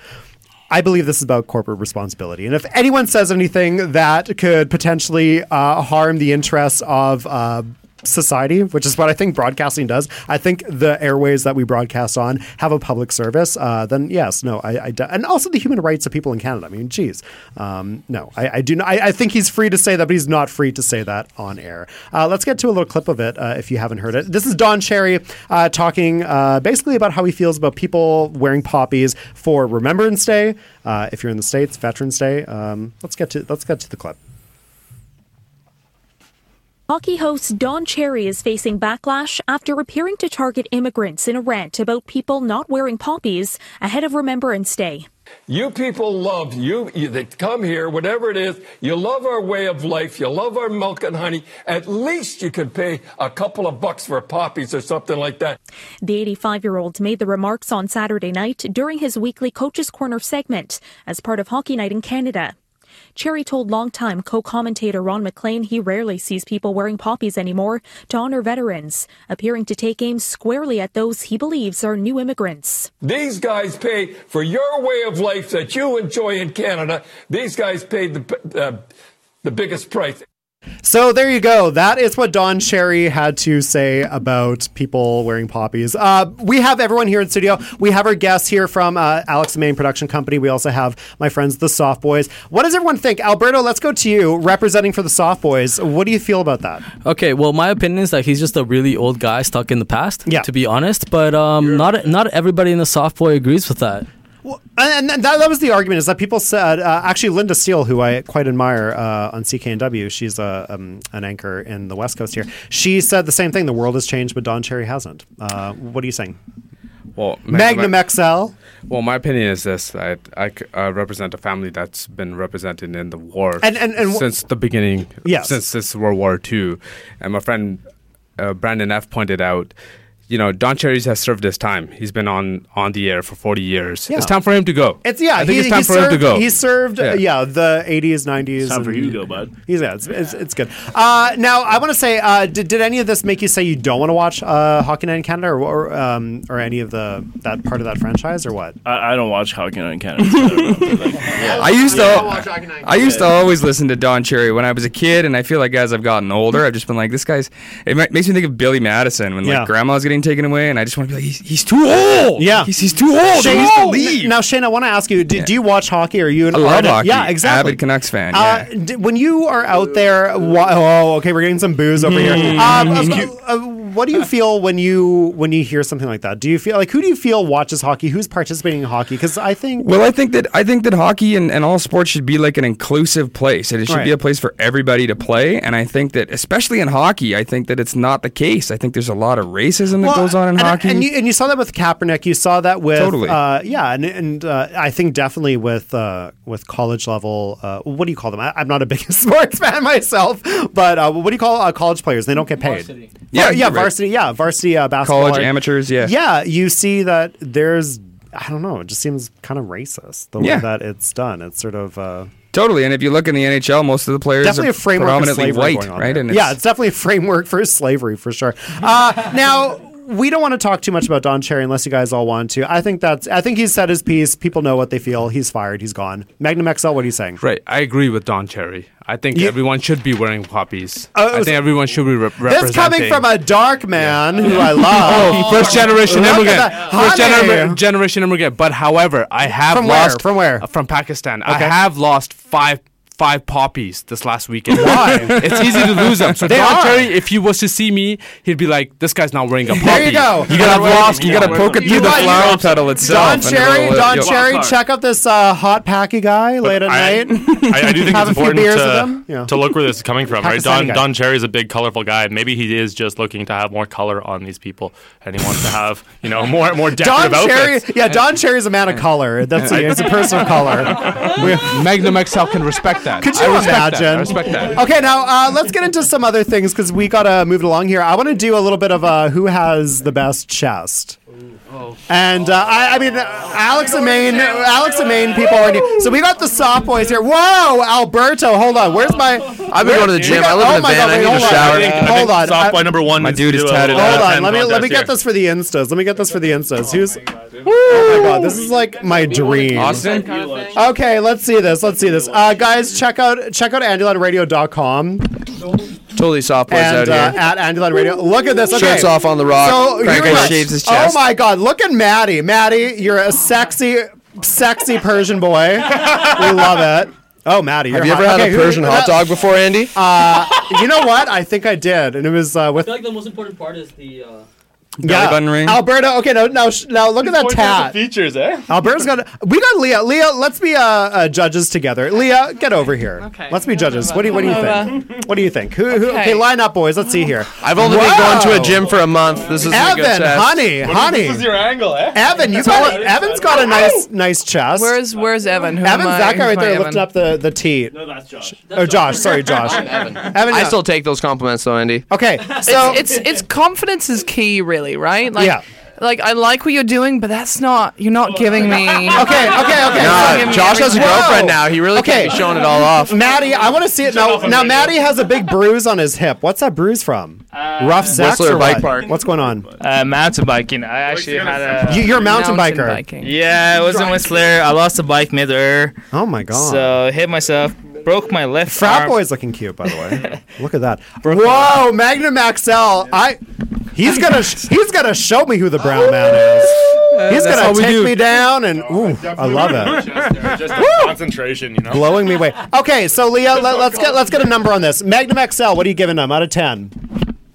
I believe this is about corporate responsibility. And if anyone says anything that could potentially uh, harm the interests of uh, society, which is what I think broadcasting does, I think the airways that we broadcast on have a public service, uh, then yes, no. I, I do, and also the human rights of people in Canada. I mean, geez. Um, no, I, I do. Not, I, I think he's free to say that, but he's not free to say that on air. Uh, let's get to a little clip of it uh, if you haven't heard it. This is Don Cherry uh, talking uh, basically about how he feels about people wearing poppies for Remembrance Day. Uh, if you're in the States, Veterans Day. Um, let's get to let's get to the clip. Hockey host Don Cherry is facing backlash after appearing to target immigrants in a rant about people not wearing poppies ahead of Remembrance Day. You people love, you, you that come here, whatever it is, you love our way of life, you love our milk and honey. At least you could pay a couple of bucks for poppies or something like that. The eighty-five-year-old made the remarks on Saturday night during his weekly Coach's Corner segment as part of Hockey Night in Canada. Cherry told longtime co-commentator Ron McLean he rarely sees people wearing poppies anymore to honor veterans, appearing to take aim squarely at those he believes are new immigrants. These guys pay for your way of life that you enjoy in Canada. These guys paid the, uh, the biggest price. So there you go. That is what Don Cherry had to say about people wearing poppies. Uh, we have everyone here in studio. We have our guests here from uh, Alex and Main Production Company. We also have my friends, the Soft Boys. What does everyone think? Alberto, let's go to you, representing for the Soft Boys. What do you feel about that? Okay, well, my opinion is that he's just a really old guy stuck in the past, yeah. to be honest. But um, not not everybody in the Soft Boy agrees with that. Well, and that, that was the argument, is that people said, uh, actually, Linda Steele, who I quite admire uh, on C K N W, she's a, um, an anchor in the West Coast here. She said the same thing. The world has changed, but Don Cherry hasn't. Uh, what are you saying? Well, Magnum my, X L. Well, my opinion is this: I, I uh, represent a family that's been represented in the war and, and, and since the beginning, yes. since this World War Two. And my friend uh, Brandon F. pointed out, you know, Don Cherry's has served his time. He's been on, on the air for forty years. Yeah. It's time for him to go. It's yeah. I think he, it's time for served, him to go. He served, yeah, yeah the eighties, nineties. It's time for you to go, bud. He's yeah, it's, yeah. It's, it's good. Uh, now, I want to say, uh, did, did any of this make you say you don't want to watch uh, Hockey Night in Canada, or or, um, or any of the that part of that franchise, or what? I, I don't watch Hockey Night in Canada. So I, don't know, like, yeah. I used yeah, to. I, watch Hockey Night in I used to always listen to Don Cherry when I was a kid, and I feel like as I've gotten older, I've just been like, this guy's. It makes me think of Billy Madison when like yeah. grandma's getting taken away, and I just want to be like, he's, he's too old. Yeah, he's, he's too old. Shane, he's to leave. Now, Shane, I want to ask you: Do, yeah. do you watch hockey? Are you an I love hockey? Yeah, exactly. Avid Canucks fan. Yeah. Uh, d- when you are out there, wa- oh, okay, we're getting some booze over here. Um, uh, uh, what do you feel when you when you hear something like that? Do you feel like who do you feel watches hockey? Who's participating in hockey? Because I think well, I think that I think that hockey and, and all sports should be like an inclusive place, and it should right. be a place for everybody to play. And I think that, especially in hockey, I think that it's not the case. I think there's a lot of racism that well, goes on in and, hockey, and you, and you saw that with Kaepernick. You saw that with totally. uh, yeah, and and uh, I think definitely with uh, with college level. Uh, what do you call them? I, I'm not a big sports fan myself, but uh, what do you call uh, college players? They don't get paid. Varsity. Yeah, yeah, right. varsity. Yeah, varsity uh, basketball. College and, amateurs. Yeah, yeah. You see that there's. I don't know. It just seems kind of racist the yeah. way that it's done. It's sort of. Uh, Totally, and if you look in the N H L, most of the players definitely are predominantly white, right? And it's yeah, it's definitely a framework for slavery, for sure. Uh, now, we don't want to talk too much about Don Cherry unless you guys all want to. I think that's. I think he's said his piece. People know what they feel. He's fired. He's gone. Magnum X L, what are you saying? Right, I agree with Don Cherry. I think you, everyone should be wearing poppies. Uh, I think everyone should be re- representing. This coming from a dark man yeah. who I love. Oh, first generation immigrant. Yeah. First gener- generation immigrant. But however, I have from lost. Where? From where? Uh, from Pakistan. Okay. I have lost five five poppies this last weekend. Why? It's easy to lose them. So they Don are. Cherry, if he was to see me, he'd be like, this guy's not wearing a poppy. There you go. You gotta lost. You gotta poke through the flower petal itself. Don Cherry, it'll, Don it'll, Cherry, it'll, check out this uh, hot packy guy late at I, night. I, I do think it's important to, yeah. to look where this is coming from, right? Don, Don Cherry's a big, colorful guy. Maybe he is just looking to have more color on these people, and he wants to have, you know, more more decorative Don Cherry, outfits. Yeah, Don Cherry's a man of color. That's it. He's a person of color. Magnum X L can respect that. Could you I imagine? That. I respect that. Okay, now uh, let's get into some other things because we got to move it along here. I want to do a little bit of uh, who has the best chest. Oh. And uh, I, I mean, uh, Alex and Main, Alex and Main people already. So we got the soft boys here. Whoa, Alberto, hold on. Where's my? I've been going to the gym. Got, I live oh in the van. God, I need a shower. Think, uh, hold on. Soft boy number one. My dude is tatted. Hold on. Let me let me get here. this for the instas. Let me get this for the instas. Oh Who's? Oh my god, this is like my dream. Austin. Okay, let's see this. Let's see this. Uh, guys, check out check out Andyland Radio dot com. Totally soft boys and, out uh, here. At Andyland Radio. Look at this. Okay. Shirts off on the rock. So Franco shaves his chest. Oh my god, look at Matty. Matty, you're a sexy, sexy Persian boy. We love it. Oh, Matty, you're Have you hot. ever had okay, a Persian who, hot dog before, Andy? Uh, you know what? I think I did. And it was uh, with... I feel like the most important part is the... Uh... Yeah, button ring. Alberto. Okay, now now now look He's at that tat. Features, eh? Alberto's got. We got Leah. Leah, let's be uh, uh, judges together. Leah, get over here. Okay. Let's be judges. What do you What do you think? What do you think? Who? Okay. Who? Okay, line up, boys. Let's see here. I've only Whoa. been going to a gym for a month. This is Evan, a good test. honey, what honey. Is, this is your angle, eh? Evan, you got. Funny. Evan's got a nice nice chest. Where's Where's Evan? Who Evan's that guy right there lifting up the the tee. No, that's Josh. That's oh, Josh. Sorry, Josh. I'm Evan. Evan. I still take those compliments though, Andy. Okay, so it's it's confidence is key, really. Right? Like, yeah. Like, I like what you're doing, but that's not, you're not giving me. okay, okay, okay. No, Josh has a girlfriend Whoa. now. He really okay. can't be showing it all off. Matty, I want to see it now. Now, Matty has a big bruise on his hip. What's that bruise from? Uh, Rough sex or bike what? Park. What's going on? Uh, mountain biking. I actually had a... You, you're a mountain, mountain biker. Biking. Yeah, I was in Whistler. I lost a bike mid-air. Oh, my God. So, hit myself. Broke my left Frat arm. Boy's looking cute, by the way. Look at that. Whoa, Magnum X L. I... He's gonna sh- he's gonna show me who the brown man is. Uh, he's gonna take me down, and ooh, I love it. Just, just concentration, you know, blowing me away. Okay, so Leah, let, let's get let's get a number on this. Magnum X L, what are you giving them out of ten?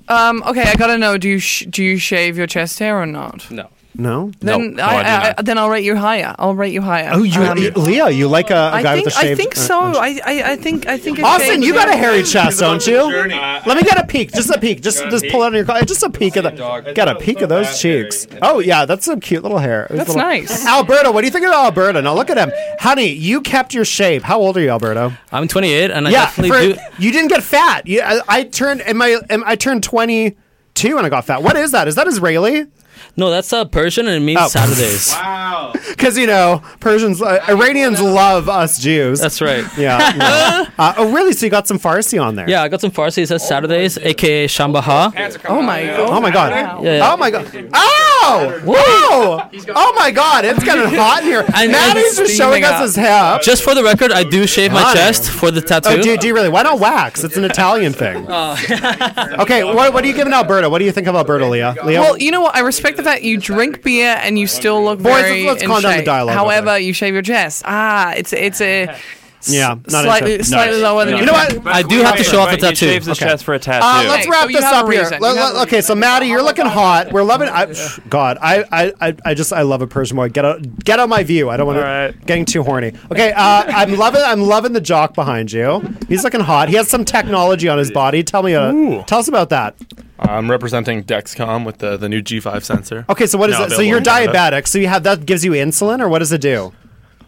Um, okay, I gotta know. Do you sh- do you shave your chest hair or not? No. No? Then no, I, I, I, I, then I'll rate you higher. I'll rate you higher. Oh, you, um, Leah, you like a, a guy think, with a shaved... I think so. Uh, I, I, I think... I think Austin, you got a hairy chest, don't you? Uh, Let me get a peek. Just a peek. Just just peek. Pull out of your car. Just a peek of the... Dog. Get a peek of those cheeks. Hairy. Oh, yeah. That's some cute little hair. That's little, nice. Alberto, what do you think of Alberto? Now, look at him. Honey, you kept your shave. How old are you, Alberto? I'm twenty-eight, and I yeah, definitely for, do... You didn't get fat. You, I, I turned... Am I, am, I turned twenty-two, and I got fat. What is that? Is that Israeli? No, that's a Persian, and it means oh. Saturdays. Wow. Because, you know, Persians, uh, Iranians love us Jews. That's right. Yeah. yeah. Uh, oh, really? So you got some Farsi on there? Yeah, I got some Farsi. It says oh, Saturdays, a k a. Shambaha. Oh, my God. Oh, my God. Wow. Yeah, yeah. Oh, my God. Oh! Whoa! Oh, my God. It's getting hot in here. And Maddie's just showing us his hip. Just for the record, I do shave my chest for the tattoo. Oh, do, do you really? Why not wax? It's an Italian thing. Oh. Okay, what, what are you giving Alberta? What do you think of Alberta, Leah? Leo? Well, you know what? I respect the fact you drink beer and you still look Boys, very let's calm down the dialogue. However, you shave your chest. Ah, it's it's a... Yeah, not slightly, no. slightly lower than no. you. You know what? I do have to show off the tattoo. He shaves his chest for a tattoo. Uh, let's wrap this up here. Okay, so Maddie, you're looking hot. We're loving. I, God, I, I, I just I love a Persian boy. Get out, get out my view. I don't want right. to getting too horny. Okay, uh, I'm loving. I'm loving the jock behind you. He's looking hot. He has some technology on his body. Tell me, uh, tell us about that. I'm representing Dexcom with the, the new G five sensor. Okay, so what is it? So you're diabetic. So you have that gives you insulin, or what does it do?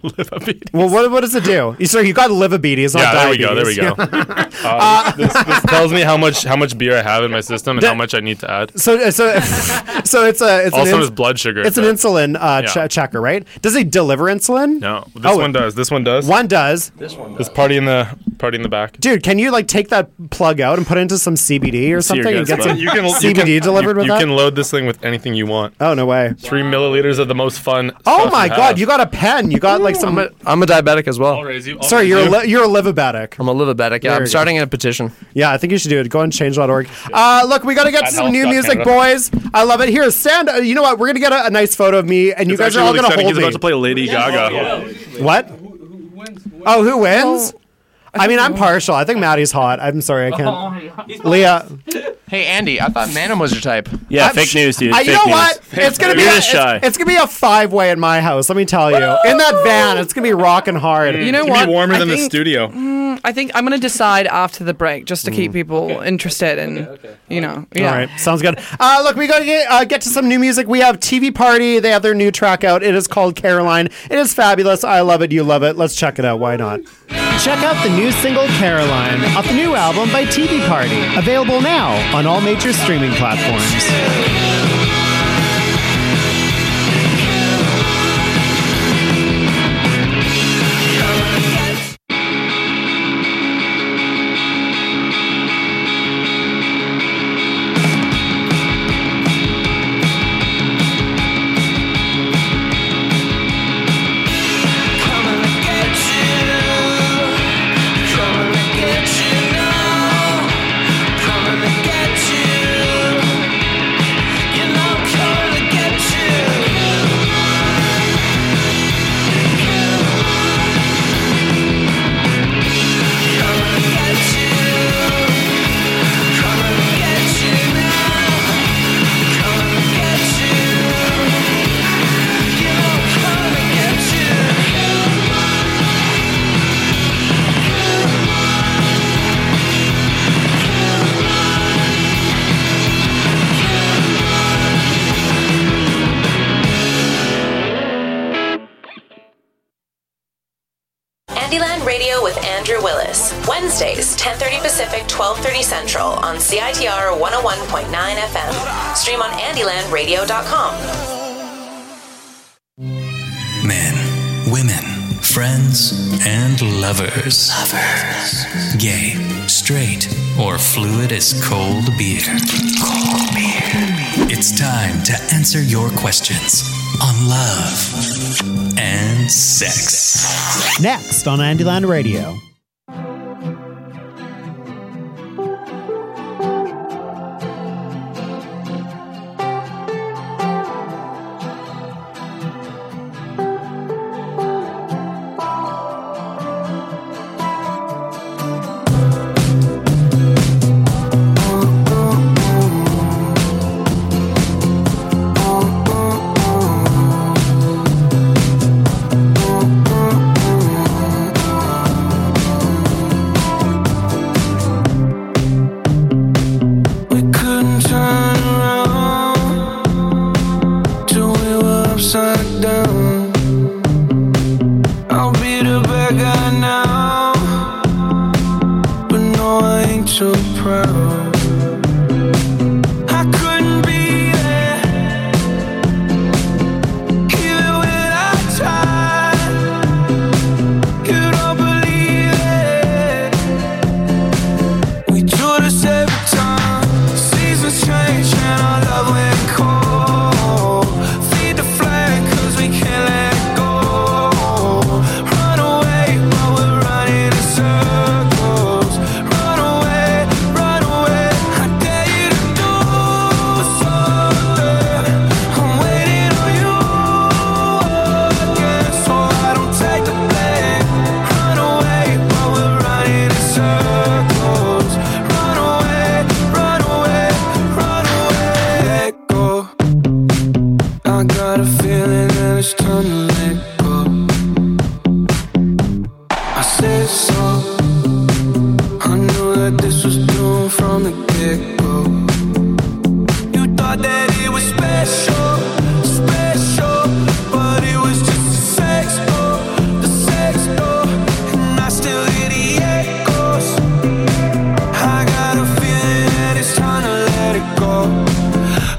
Livabetes. Well, what, what does it do? You so you got livabetes, not yeah, diabetes. Yeah, there we go. There we go. um, uh, this, this tells me how much how much beer I have in my system and that, how much I need to add. So so so it's a it's also an ins- blood sugar. It's so. an insulin uh, yeah. ch- checker, right? Does it deliver insulin? No, this oh, one does. This one does. One does. This one. Does. This party in the party in the back. Dude, can you like take that plug out and put it into some C B D or something and get some you can, C B D you can, delivered you, with you that? You can load this thing with anything you want. Oh no way! Three wow. milliliters of the most fun. Oh my you God! You got a pen. You got. Like some, I'm, a, I'm a diabetic as well. I'll raise you. I'll Sorry, raise you're you. li- you're a livabetic. I'm a livabetic. Yeah, I'm starting a petition. Yeah, I think you should do it. Go on change dot org. Uh, look, we got to get to some new music, Canada. Boys. I love it. Here, stand. Uh, you know what? We're gonna get a, a nice photo of me, and you guys are all really gonna hold me. He's about to play Lady Gaga. Yeah. Yeah. What? Who, who wins, who wins? Oh, who wins? Oh. I mean, I'm partial. I think Maddie's hot. I'm sorry, I can't. Oh, yeah. Leah. Hey, Andy, I thought Manam was your type. Yeah, I'm fake sh- news, dude. I, you fake know news. What? It's going to be a, it's, it's gonna be a five-way in my house, let me tell you. Woo! In that van, it's going to be rocking hard. You know it's what? It's going to be warmer I than think, the studio. Mm, I think I'm going to decide after the break, just to mm. keep people okay. interested and, okay, okay. you know. Yeah. All right, sounds good. Uh, look, we got to get, uh, get to some new music. We have T V Party. They have their new track out. It is called Caroline. It is fabulous. I love it. You love it. Let's check it out. Why not? Check out the new single Caroline off the new album by T V Party, available now on all major streaming platforms. Andyland Radio with Andrew Willis. Wednesdays, ten thirty Pacific, twelve thirty Central on C I T R one oh one point nine F M. Stream on andyland radio dot com. Men, women, friends, and lovers. Lovers. Gay, straight, or fluid as cold beer. Cold beer. It's time to answer your questions on love and sex. Next on Andyland Radio. I got a feeling that it's time to let go. I said so. I knew that this was doomed from the get-go. You thought that it was special, special, but it was just a sex door, the sex door, and I still hear the echoes. I got a feeling that it's time to let it go,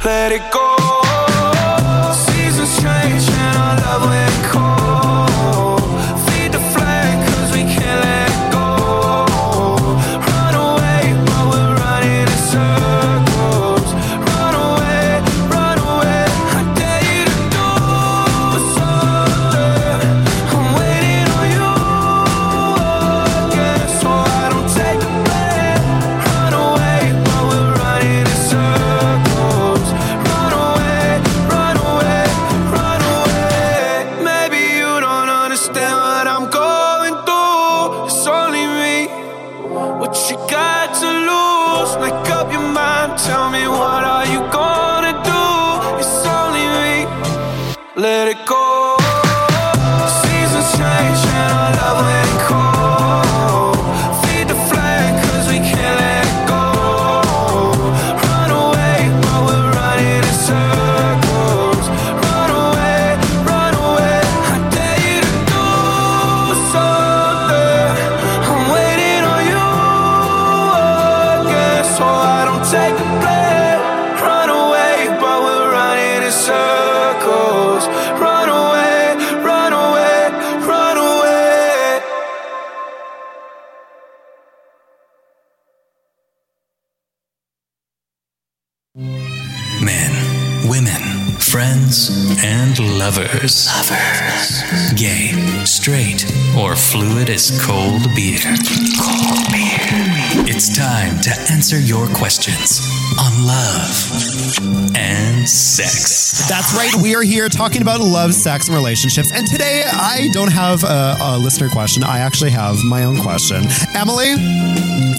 let it go. Lovers. Lovers, gay, straight, or fluid as cold beer. Cold beer. It's time to answer your questions on love and sex. That's right. We are here talking about love, sex, and relationships. And today, I don't have a, a listener question. I actually have my own question. Emily?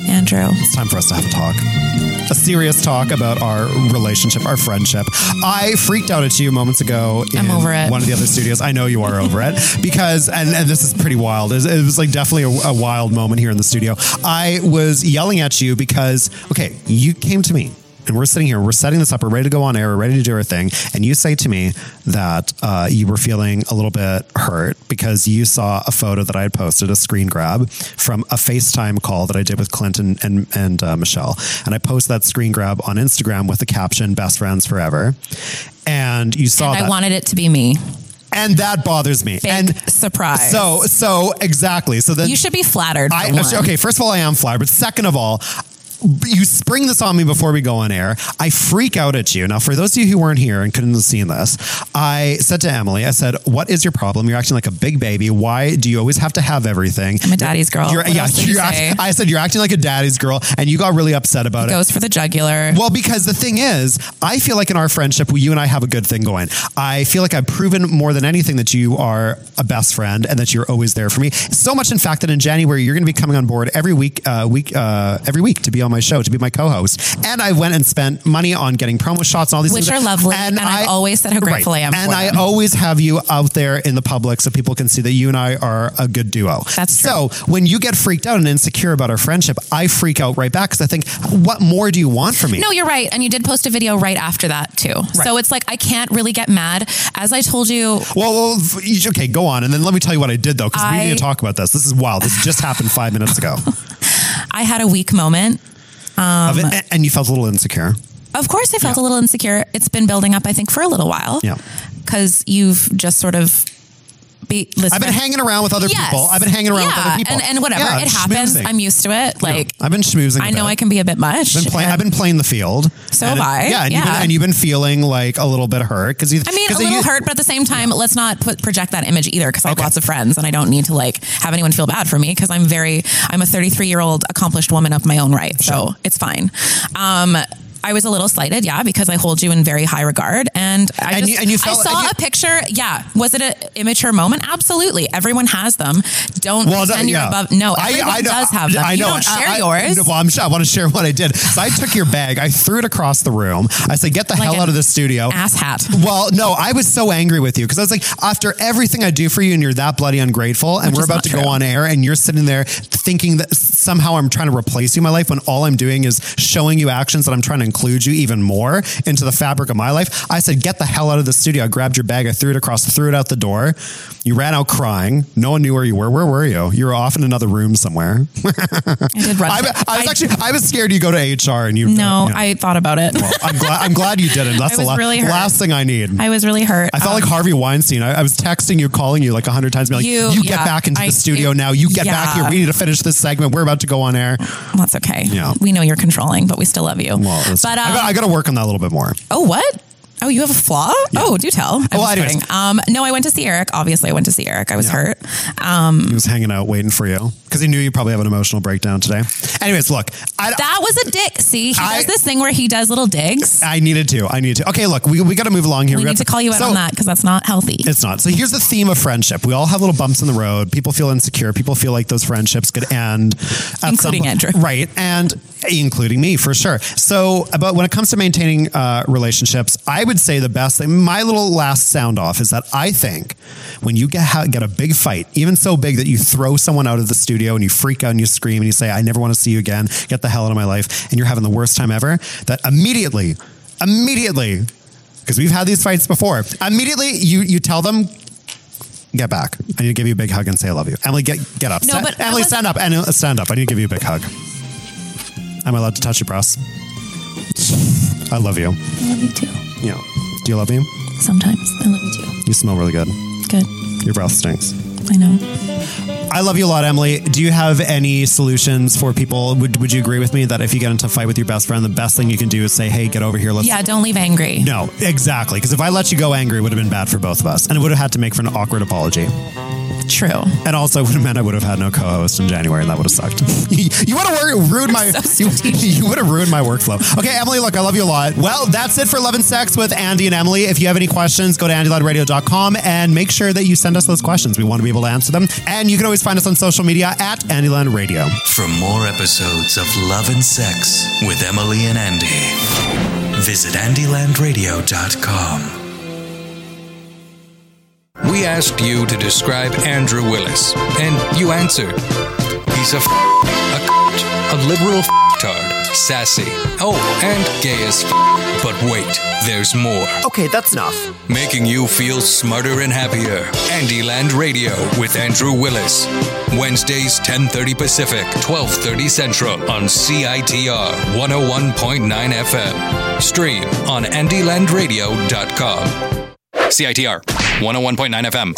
Andrew. It's time for us to have a talk. A serious talk about our relationship, our friendship. I freaked out at you moments ago in I'm over it. One of the other studios. I know you are over it because, and, and this is pretty wild. It was, it was like definitely a, a wild moment here in the studio. I was yelling at you because, okay, you came to me and we're sitting here, we're setting this up. We're ready to go on air. We're ready to do our thing. And you say to me that uh, you were feeling a little bit hurt because you saw a photo that I had posted, a screen grab from a FaceTime call that I did with Clinton and, and uh, Michelle. And I posted that screen grab on Instagram with the caption, best friends forever. And you saw and that. I wanted it to be me. And that bothers me. Big and surprise. So, so exactly. So then you should be flattered. For I, one. Okay. First of all, I am flattered. But second of all, you spring this on me before we go on air. I freak out at you. Now, for those of you who weren't here and couldn't have seen this, I said to Emily, I said, what is your problem? You're acting like a big baby. Why do you always have to have everything? I'm a daddy's girl. You're, yeah, you're act- I said, you're acting like a daddy's girl. And you got really upset about it. It goes for the jugular. Well, because the thing is, I feel like in our friendship, you and I have a good thing going. I feel like I've proven more than anything that you are a best friend and that you're always there for me. So much, in fact, that in January, you're going to be coming on board every week, uh, week, uh, every week to be on my show, to be my co-host. And I went and spent money on getting promo shots and all these Which things. Which are lovely. And, and I, I've always said how grateful right. I am and for I them. Always have you out there in the public so people can see that you and I are a good duo. That's true. So when you get freaked out and insecure about our friendship, I freak out right back because I think, what more do you want from me? No, you're right. And you did post a video right after that too. Right. So it's like, I can't really get mad. As I told you. Well, well okay, go on. And then let me tell you what I did though, because we need to talk about this. This is wild. This just happened five minutes ago. I had a weak moment. Um, it, and you felt a little insecure. Of course I felt yeah. a little insecure. It's been building up, I think, for a little while. Yeah. Because you've just sort of... Be, I've been hanging around with other yes. people. I've been hanging around yeah. with other people. And, and whatever. Yeah, it happens. Schmoozing. I'm used to it. Like yeah. I've been schmoozing. I know I can be a bit much. I've been, play, I've been playing the field. So have I. It, yeah. And, yeah. You've been, and you've been feeling like a little bit hurt. Cause you, I mean, cause a little you, hurt, but at the same time, yeah. let's not put, project that image either. Cause I have okay. lots of friends and I don't need to like have anyone feel bad for me. Cause I'm very, I'm a thirty-three year old accomplished woman of my own right. Sure. So it's fine. Um, I was a little slighted, yeah, because I hold you in very high regard. And I and just, you, and you felt, I saw and you, a picture. Yeah. Was it an immature moment? Absolutely. Everyone has them. Don't well, pretend no, you're yeah. above. No, everyone I, I does have them. I you know, don't share I, yours. I, well, I'm sure I want to share what I did. So I took your bag. I threw it across the room. I said, get the like hell out of this studio. Ass hat. Well, no, I was so angry with you because I was like, after everything I do for you and you're that bloody ungrateful and Which we're about to true. go on air and you're sitting there thinking that somehow I'm trying to replace you in my life when all I'm doing is showing you actions that I'm trying to include you even more into the fabric of my life. I said, get the hell out of the studio. I grabbed your bag. I threw it across, threw it out the door. You ran out crying. No one knew where you were. Where were you? You were off in another room somewhere. I did run. I, I was I, actually, I was scared you go to H R and you. No, you know. I thought about it. Well, I'm glad, I'm glad you didn't. That's the la- really last thing I need. I was really hurt. I felt um, like Harvey Weinstein. I, I was texting you, calling you like a hundred times. Like, you, you get yeah, back into I, the studio it, now. You get yeah. back here. We need to finish this segment. We're about to go on air. That's okay. Yeah. We know you're controlling, but we still love you. Well, but um, I got to work on that a little bit more. Oh, what? Oh, you have a flaw? Yeah. Oh, do tell. I well, was um, no, I went to see Eric. Obviously, I went to see Eric. I was yeah. hurt. Um, he was hanging out waiting for you because he knew you probably have an emotional breakdown today. Anyways, look. I, that was a dick. See, he I, does this thing where he does little digs. I needed to. I needed to. Okay, look, we, we got to move along here. We, we need to, to call you out so, on that because that's not healthy. It's not. So here's the theme of friendship. We all have little bumps in the road. People feel insecure. People feel like those friendships could end. At including some, Andrew. Right. And including me, for sure. So about when it comes to maintaining uh, relationships, I would say the best thing, my little last sound off is that I think when you get get a big fight, even so big that you throw someone out of the studio and you freak out and you scream and you say, I never want to see you again, get the hell out of my life, and you're having the worst time ever, that immediately, immediately, because we've had these fights before, immediately you you tell them, get back. I need to give you a big hug and say I love you. Emily, get get up. No, but Emily, stand up. Stand up. I need to give you a big hug. I'm allowed to touch you, Bros. I love you. I love you too. Yeah. Do you love me? Sometimes. I love you too. You smell really good. Good. Your breath stinks. I know. I love you a lot, Emily. Do you have any solutions for people? Would Would you agree with me that if you get into a fight with your best friend, the best thing you can do is say, hey, get over here. Let's. Yeah, don't leave angry. No, exactly. Because if I let you go angry, it would have been bad for both of us. And it would have had to make for an awkward apology. True. And also would have meant I would have had no co-host in January and that would have sucked. you, you would have ruined my so you, you would have ruined my workflow. Okay, Emily, look, I love you a lot. Well, that's it for Love and Sex with Andy and Emily. If you have any questions, go to andyland radio dot com and make sure that you send us those questions. We want to be able to answer them. And you can always find us on social media at Andyland Radio. For more episodes of Love and Sex with Emily and Andy, visit andyland radio dot com. We asked you to describe Andrew Willis, and you answered. He's a f***, a c***, a liberal f***tard, sassy, oh, and gay as f***. But wait, there's more. Okay, that's enough. Making you feel smarter and happier. Andyland Radio with Andrew Willis. Wednesdays, ten thirty Pacific, twelve thirty Central on C I T R one oh one point nine F M. Stream on andyland radio dot com. C I T R, one oh one point nine F M.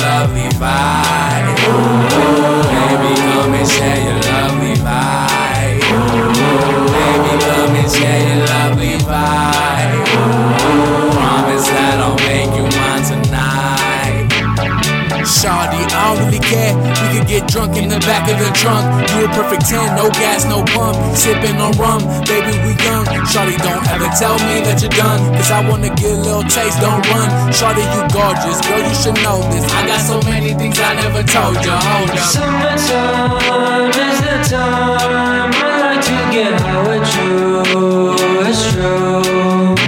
Lovely vibe. Promise that. Shawty, I don't really care. We could get drunk in the back of the trunk. You a perfect ten, no gas, no pump. Sipping on rum, baby, we young. Shawty, don't ever tell me that you're done, cause I wanna get a little taste, don't run. Shawty, you gorgeous, girl, you should know this. I got so many things I never told you, hold up. Summertime is the time I like to get high with you, it's true.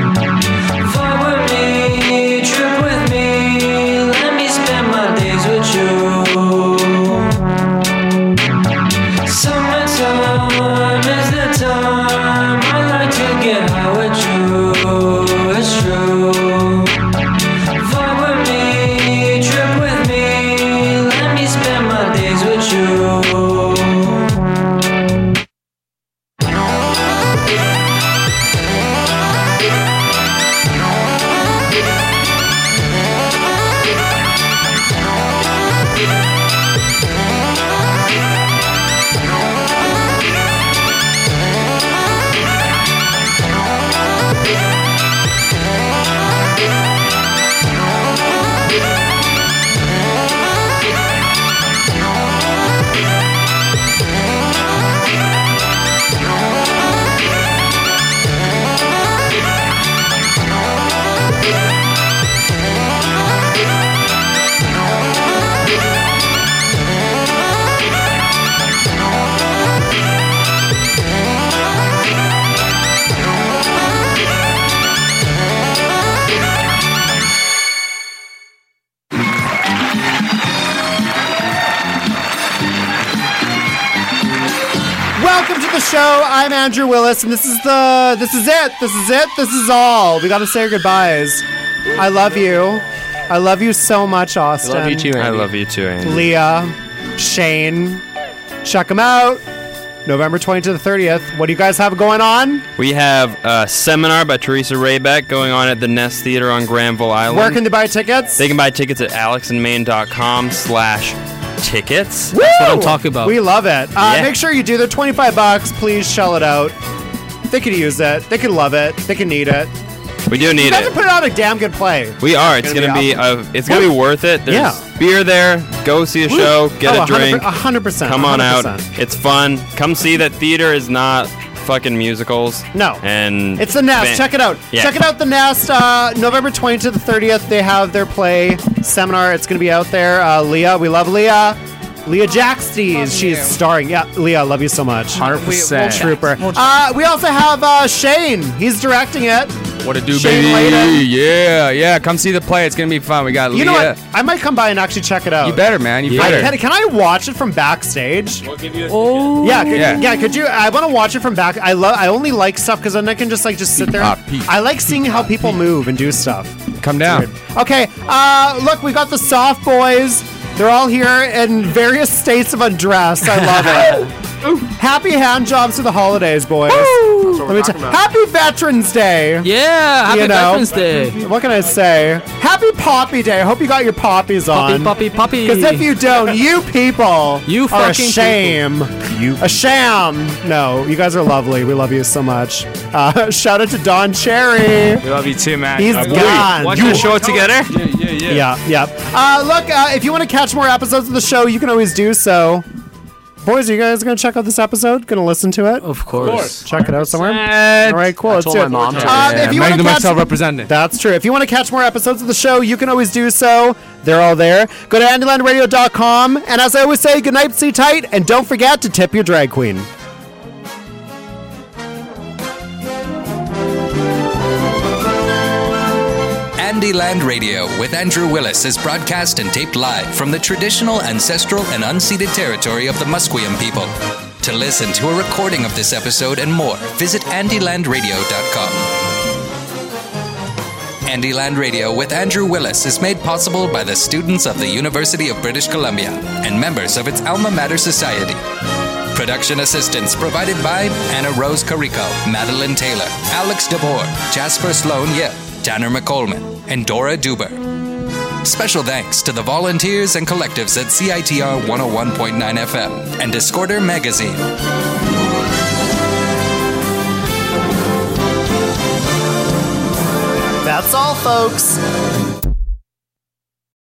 Vibe with me, trip with me, let me spend my days with you. Summertime is the time I like to get high with you, it's true. Vibe with me, trip with me, let me spend my days with you. Show. I'm Andrew Willis, and this is the this is it. This is it. This is all. We got to say our goodbyes. I love you. I love you so much, Austin. I love you too, Andy. I love you too, Andy. Leah, Shane, check them out. November twentieth to the thirtieth. What do you guys have going on? We have a seminar by Theresa Rebeck going on at the Nest Theater on Granville Island. Where can they buy tickets? They can buy tickets at alex and main dot com slash tickets. Woo! That's what I'm talking about. We love it. Uh, yeah. Make sure you do. They're twenty-five bucks. Please shell it out. They could use it. They could love it. They could need it. We do need you guys it. You put it on a damn good play. We are. It's, it's gonna, gonna be. Awesome. be a, it's gonna be worth it. There's yeah. beer there. Go see a Woo! show. Get oh, a drink. A hundred percent. Come on one hundred percent. Out. It's fun. Come see that theater is not fucking musicals. No. And it's the Nest. Van- Check it out. Yeah. Check it out. The Nest. Uh, November twentieth to the thirtieth. They have their play seminar. It's gonna be out there. Uh, Leah, we love Leah. Leah Jacksties. She's starring. Yeah, Leah, love you so much. one hundred percent. Trooper. We'll uh, we also have uh, Shane. He's directing it. What a do, Shane baby. Layden. Yeah, yeah. Come see the play. It's going to be fun. We got you Leah. You know what? I might come by and actually check it out. You better, man. You yeah. better. I, can, can I watch it from backstage? We'll give you a oh. Yeah, could, yeah. Yeah, could you? I want to watch it from back. I love. I only like stuff because then I can just like just sit there. And, I like seeing how people move and do stuff. Come down. Okay. Uh, look, we got the Soft Boys. They're all here in various states of undress. I love it. Happy hand jobs for the holidays, boys. Let me t- happy Veterans Day. Yeah, happy you know. Veterans Day. What can I say? Happy Poppy Day. I hope you got your poppies poppy, on. Poppy, poppy, poppy. Because if you don't, you people you are a shame. You. A sham. No, you guys are lovely. We love you so much. Uh, shout out to Don Cherry. We love you too, man. He's uh, gone. Watch the show together. Yeah, yeah, yeah. Yeah, yeah. Uh, look, uh, if you want to catch more episodes of the show, you can always do so. Boys, are you guys going to check out this episode? Going to listen to it? Of course. Of course. Check it out somewhere. All right, cool. Let's do it. Um, yeah, if you want to catch myself represented. That's true. If you want to catch more episodes of the show, you can always do so. They're all there. Go to andyland radio dot com. And as I always say, good night, see tight, and don't forget to tip your drag queen. Andyland Radio with Andrew Willis is broadcast and taped live from the traditional, ancestral, and unceded territory of the Musqueam people. To listen to a recording of this episode and more, visit andyland radio dot com. Andyland Radio with Andrew Willis is made possible by the students of the University of British Columbia and members of its alma mater society. Production assistance provided by Anna Rose Carrico, Madeline Taylor, Alex DeBoer, Jasper Sloan Yip, Tanner McColeman, and Dora Duber. Special thanks to the volunteers and collectives at C I T R one oh one point nine F M and Discorder Magazine. That's all, folks.